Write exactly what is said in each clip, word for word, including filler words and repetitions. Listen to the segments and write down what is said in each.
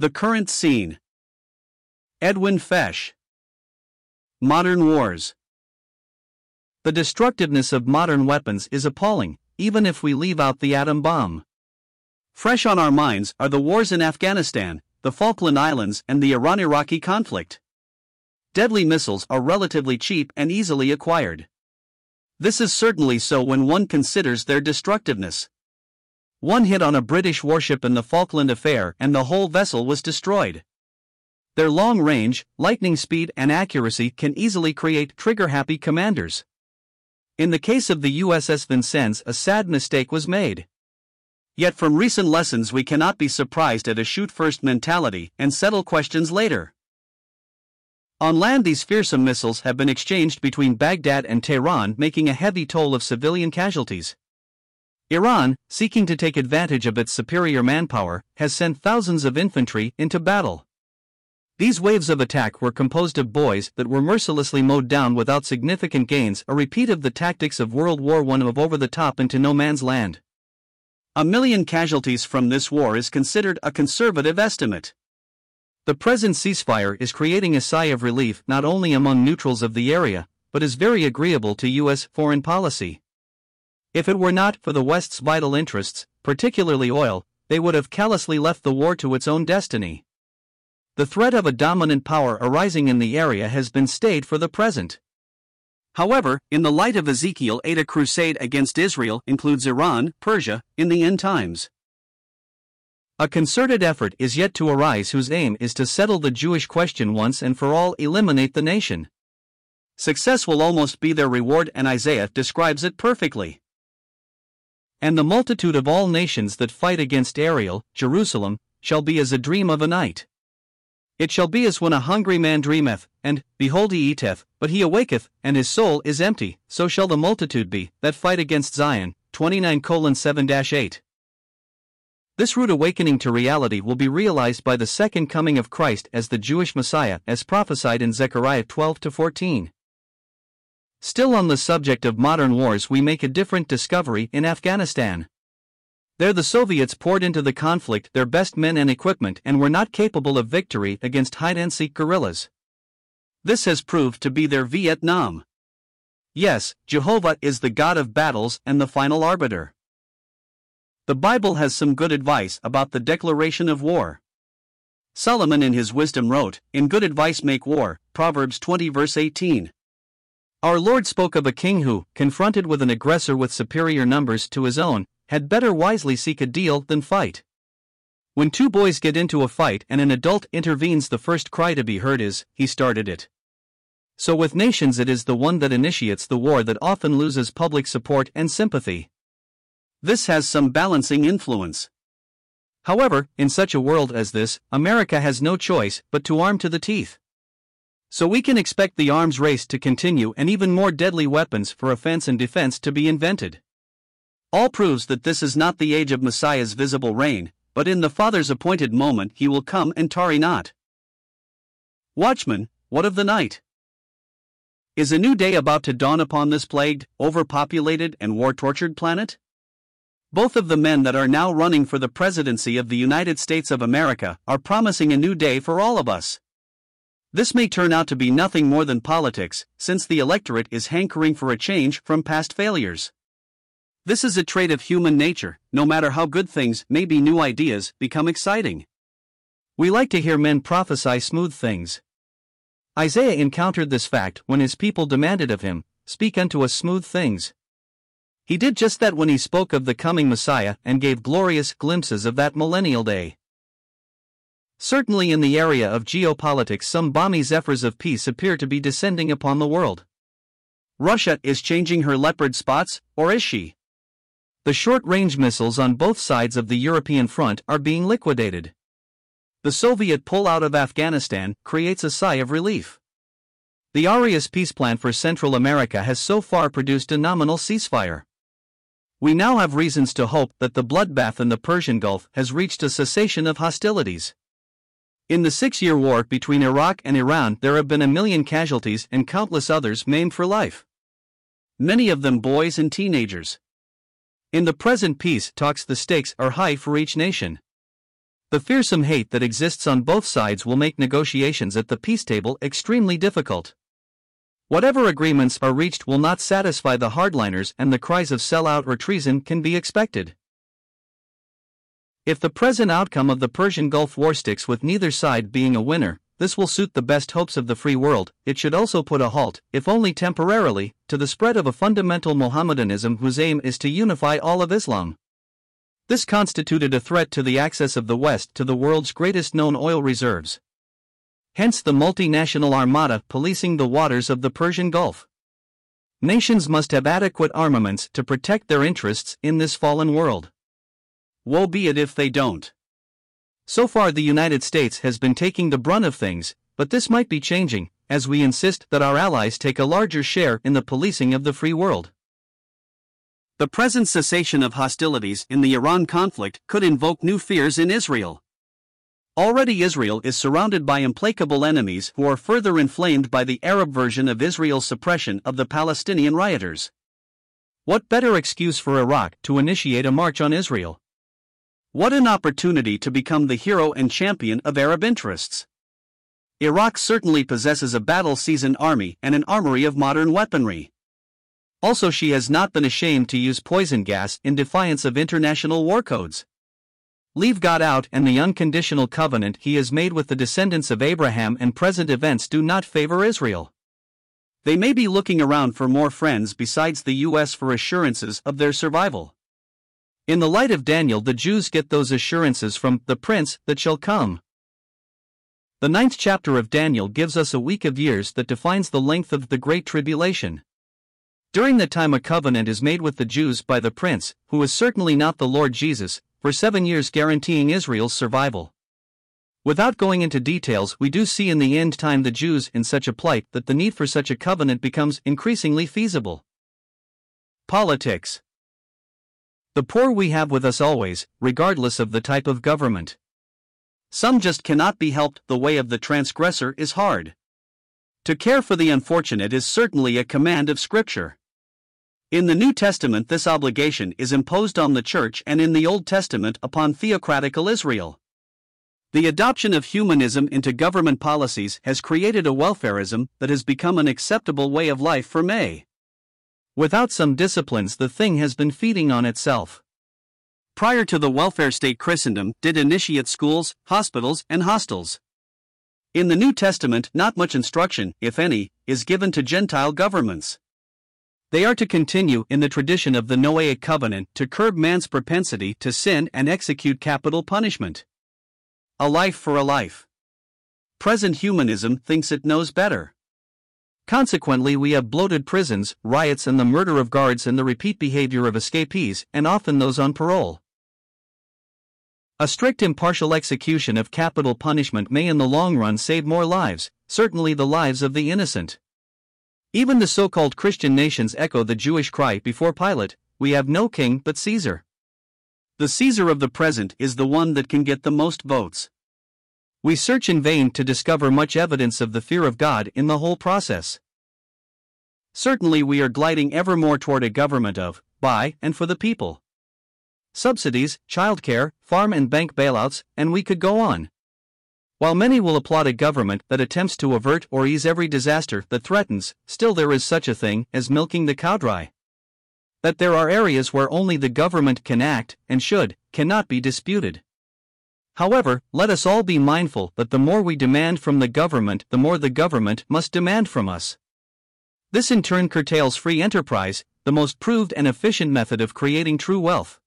The current scene. Edwin Fesh. Modern wars. The destructiveness of modern weapons is appalling, even if we leave out the atom bomb. Fresh on our minds are the wars in Afghanistan, the Falkland Islands, and the Iran-Iraqi conflict. Deadly missiles are relatively cheap and easily acquired. This is certainly so when one considers their destructiveness. One hit on a British warship in the Falkland affair and the whole vessel was destroyed. Their long range, lightning speed, and accuracy can easily create trigger-happy commanders. In the case of the U S S Vincennes, a sad mistake was made. Yet from recent lessons we cannot be surprised at a shoot-first mentality and settle questions later. On land, these fearsome missiles have been exchanged between Baghdad and Tehran, making a heavy toll of civilian casualties. Iran, seeking to take advantage of its superior manpower, has sent thousands of infantry into battle. These waves of attack were composed of boys that were mercilessly mowed down without significant gains, a repeat of the tactics of World War One of over the top into no man's land. A million casualties from this war is considered a conservative estimate. The present ceasefire is creating a sigh of relief not only among neutrals of the area, but is very agreeable to U S foreign policy. If it were not for the West's vital interests, particularly oil, they would have callously left the war to its own destiny. The threat of a dominant power arising in the area has been stayed for the present. However, in the light of Ezekiel eight, a crusade against Israel includes Iran, Persia, in the end times. A concerted effort is yet to arise whose aim is to settle the Jewish question once and for all, eliminate the nation. Success will almost be their reward, and Isaiah describes it perfectly. And the multitude of all nations that fight against Ariel, Jerusalem, shall be as a dream of a night. It shall be as when a hungry man dreameth, and, behold, he eateth, but he awaketh, and his soul is empty. So shall the multitude be that fight against Zion. twenty-nine seven to eight. This rude awakening to reality will be realized by the second coming of Christ as the Jewish Messiah, as prophesied in Zechariah twelve to fourteen. Still on the subject of modern wars, we make a different discovery in Afghanistan. There the Soviets poured into the conflict their best men and equipment and were not capable of victory against hide-and-seek guerrillas. This has proved to be their Vietnam. Yes, Jehovah is the God of battles and the final arbiter. The Bible has some good advice about the declaration of war. Solomon in his wisdom wrote, "In good advice make war," Proverbs twenty verse eighteen. Our Lord spoke of a king who, confronted with an aggressor with superior numbers to his own, had better wisely seek a deal than fight. When two boys get into a fight and an adult intervenes, the first cry to be heard is, "He started it." So with nations, it is the one that initiates the war that often loses public support and sympathy. This has some balancing influence. However, in such a world as this, America has no choice but to arm to the teeth. So we can expect the arms race to continue and even more deadly weapons for offense and defense to be invented. All proves that this is not the age of Messiah's visible reign, but in the Father's appointed moment he will come and tarry not. Watchmen, what of the night? Is a new day about to dawn upon this plagued, overpopulated, and war-tortured planet? Both of the men that are now running for the presidency of the United States of America are promising a new day for all of us. This may turn out to be nothing more than politics, since the electorate is hankering for a change from past failures. This is a trait of human nature. No matter how good things may be, new ideas become exciting. We like to hear men prophesy smooth things. Isaiah encountered this fact when his people demanded of him, "Speak unto us smooth things." He did just that when he spoke of the coming Messiah and gave glorious glimpses of that millennial day. Certainly in the area of geopolitics, some balmy zephyrs of peace appear to be descending upon the world. Russia is changing her leopard spots, or is she? The short-range missiles on both sides of the European front are being liquidated. The Soviet pullout of Afghanistan creates a sigh of relief. The Arias peace plan for Central America has so far produced a nominal ceasefire. We now have reasons to hope that the bloodbath in the Persian Gulf has reached a cessation of hostilities. In the six-year war between Iraq and Iran, there have been a million casualties and countless others maimed for life. Many of them boys and teenagers. In the present peace talks, the stakes are high for each nation. The fearsome hate that exists on both sides will make negotiations at the peace table extremely difficult. Whatever agreements are reached will not satisfy the hardliners, and the cries of sellout or treason can be expected. If the present outcome of the Persian Gulf War sticks with neither side being a winner, this will suit the best hopes of the free world. It should also put a halt, if only temporarily, to the spread of a fundamental Mohammedanism whose aim is to unify all of Islam. This constituted a threat to the access of the West to the world's greatest known oil reserves. Hence the multinational armada policing the waters of the Persian Gulf. Nations must have adequate armaments to protect their interests in this fallen world. Woe be it if they don't. So far the United States has been taking the brunt of things, but this might be changing, as we insist that our allies take a larger share in the policing of the free world. The present cessation of hostilities in the Iran conflict could invoke new fears in Israel. Already Israel is surrounded by implacable enemies who are further inflamed by the Arab version of Israel's suppression of the Palestinian rioters. What better excuse for Iraq to initiate a march on Israel? What an opportunity to become the hero and champion of Arab interests! Iraq certainly possesses a battle-seasoned army and an armory of modern weaponry. Also, she has not been ashamed to use poison gas in defiance of international war codes. Leave God out, and the unconditional covenant he has made with the descendants of Abraham and present events do not favor Israel. They may be looking around for more friends besides the U S for assurances of their survival. In the light of Daniel, the Jews get those assurances from the prince that shall come. The ninth chapter of Daniel gives us a week of years that defines the length of the Great Tribulation. During the time a covenant is made with the Jews by the prince, who is certainly not the Lord Jesus, for seven years guaranteeing Israel's survival. Without going into details, we do see in the end time the Jews in such a plight that the need for such a covenant becomes increasingly feasible. Politics. The poor we have with us always, regardless of the type of government. Some just cannot be helped. The way of the transgressor is hard. To care for the unfortunate is certainly a command of Scripture. In the New Testament, this obligation is imposed on the Church, and in the Old Testament upon theocratical Israel. The adoption of humanism into government policies has created a welfarism that has become an acceptable way of life for many. Without some disciplines, the thing has been feeding on itself. Prior to the welfare state, Christendom did initiate schools, hospitals, and hostels. In the New Testament, not much instruction, if any, is given to Gentile governments. They are to continue in the tradition of the Noahic covenant to curb man's propensity to sin and execute capital punishment. A life for a life. Present humanism thinks it knows better. Consequently, we have bloated prisons, riots, and the murder of guards, and the repeat behavior of escapees, and often those on parole. A strict impartial execution of capital punishment may in the long run save more lives, certainly the lives of the innocent. Even the so-called Christian nations echo the Jewish cry before Pilate, "We have no king but Caesar." The Caesar of the present is the one that can get the most votes. We search in vain to discover much evidence of the fear of God in the whole process. Certainly we are gliding ever more toward a government of, by, and for the people. Subsidies, childcare, farm and bank bailouts, and we could go on. While many will applaud a government that attempts to avert or ease every disaster that threatens, still there is such a thing as milking the cow dry. That there are areas where only the government can act, and should, cannot be disputed. However, let us all be mindful that the more we demand from the government, the more the government must demand from us. This in turn curtails free enterprise, the most proved and efficient method of creating true wealth.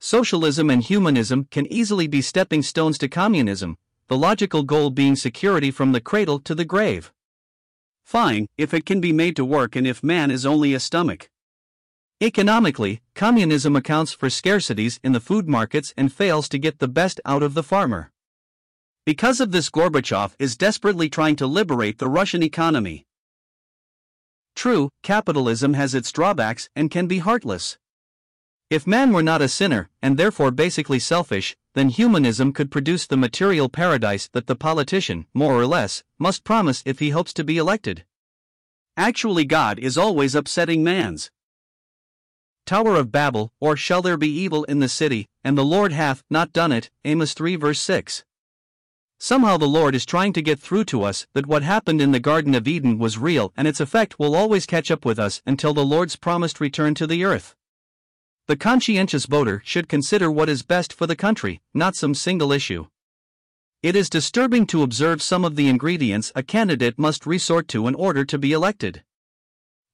Socialism and humanism can easily be stepping stones to communism, the logical goal being security from the cradle to the grave. Fine, if it can be made to work and if man is only a stomach. Economically, communism accounts for scarcities in the food markets and fails to get the best out of the farmer. Because of this, Gorbachev is desperately trying to liberate the Russian economy. True, capitalism has its drawbacks and can be heartless. If man were not a sinner, and therefore basically selfish, then humanism could produce the material paradise that the politician, more or less, must promise if he hopes to be elected. Actually, God is always upsetting man's Tower of Babel, or shall there be evil in the city, and the Lord hath not done it, Amos three verse six. Somehow the Lord is trying to get through to us that what happened in the Garden of Eden was real and its effect will always catch up with us until the Lord's promised return to the earth. The conscientious voter should consider what is best for the country, not some single issue. It is disturbing to observe some of the ingredients a candidate must resort to in order to be elected.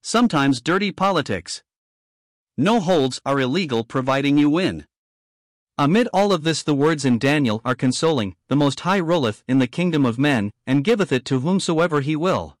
Sometimes dirty politics. No holds are illegal providing you win. Amid all of this the words in Daniel are consoling, the Most High ruleth in the kingdom of men, and giveth it to whomsoever he will.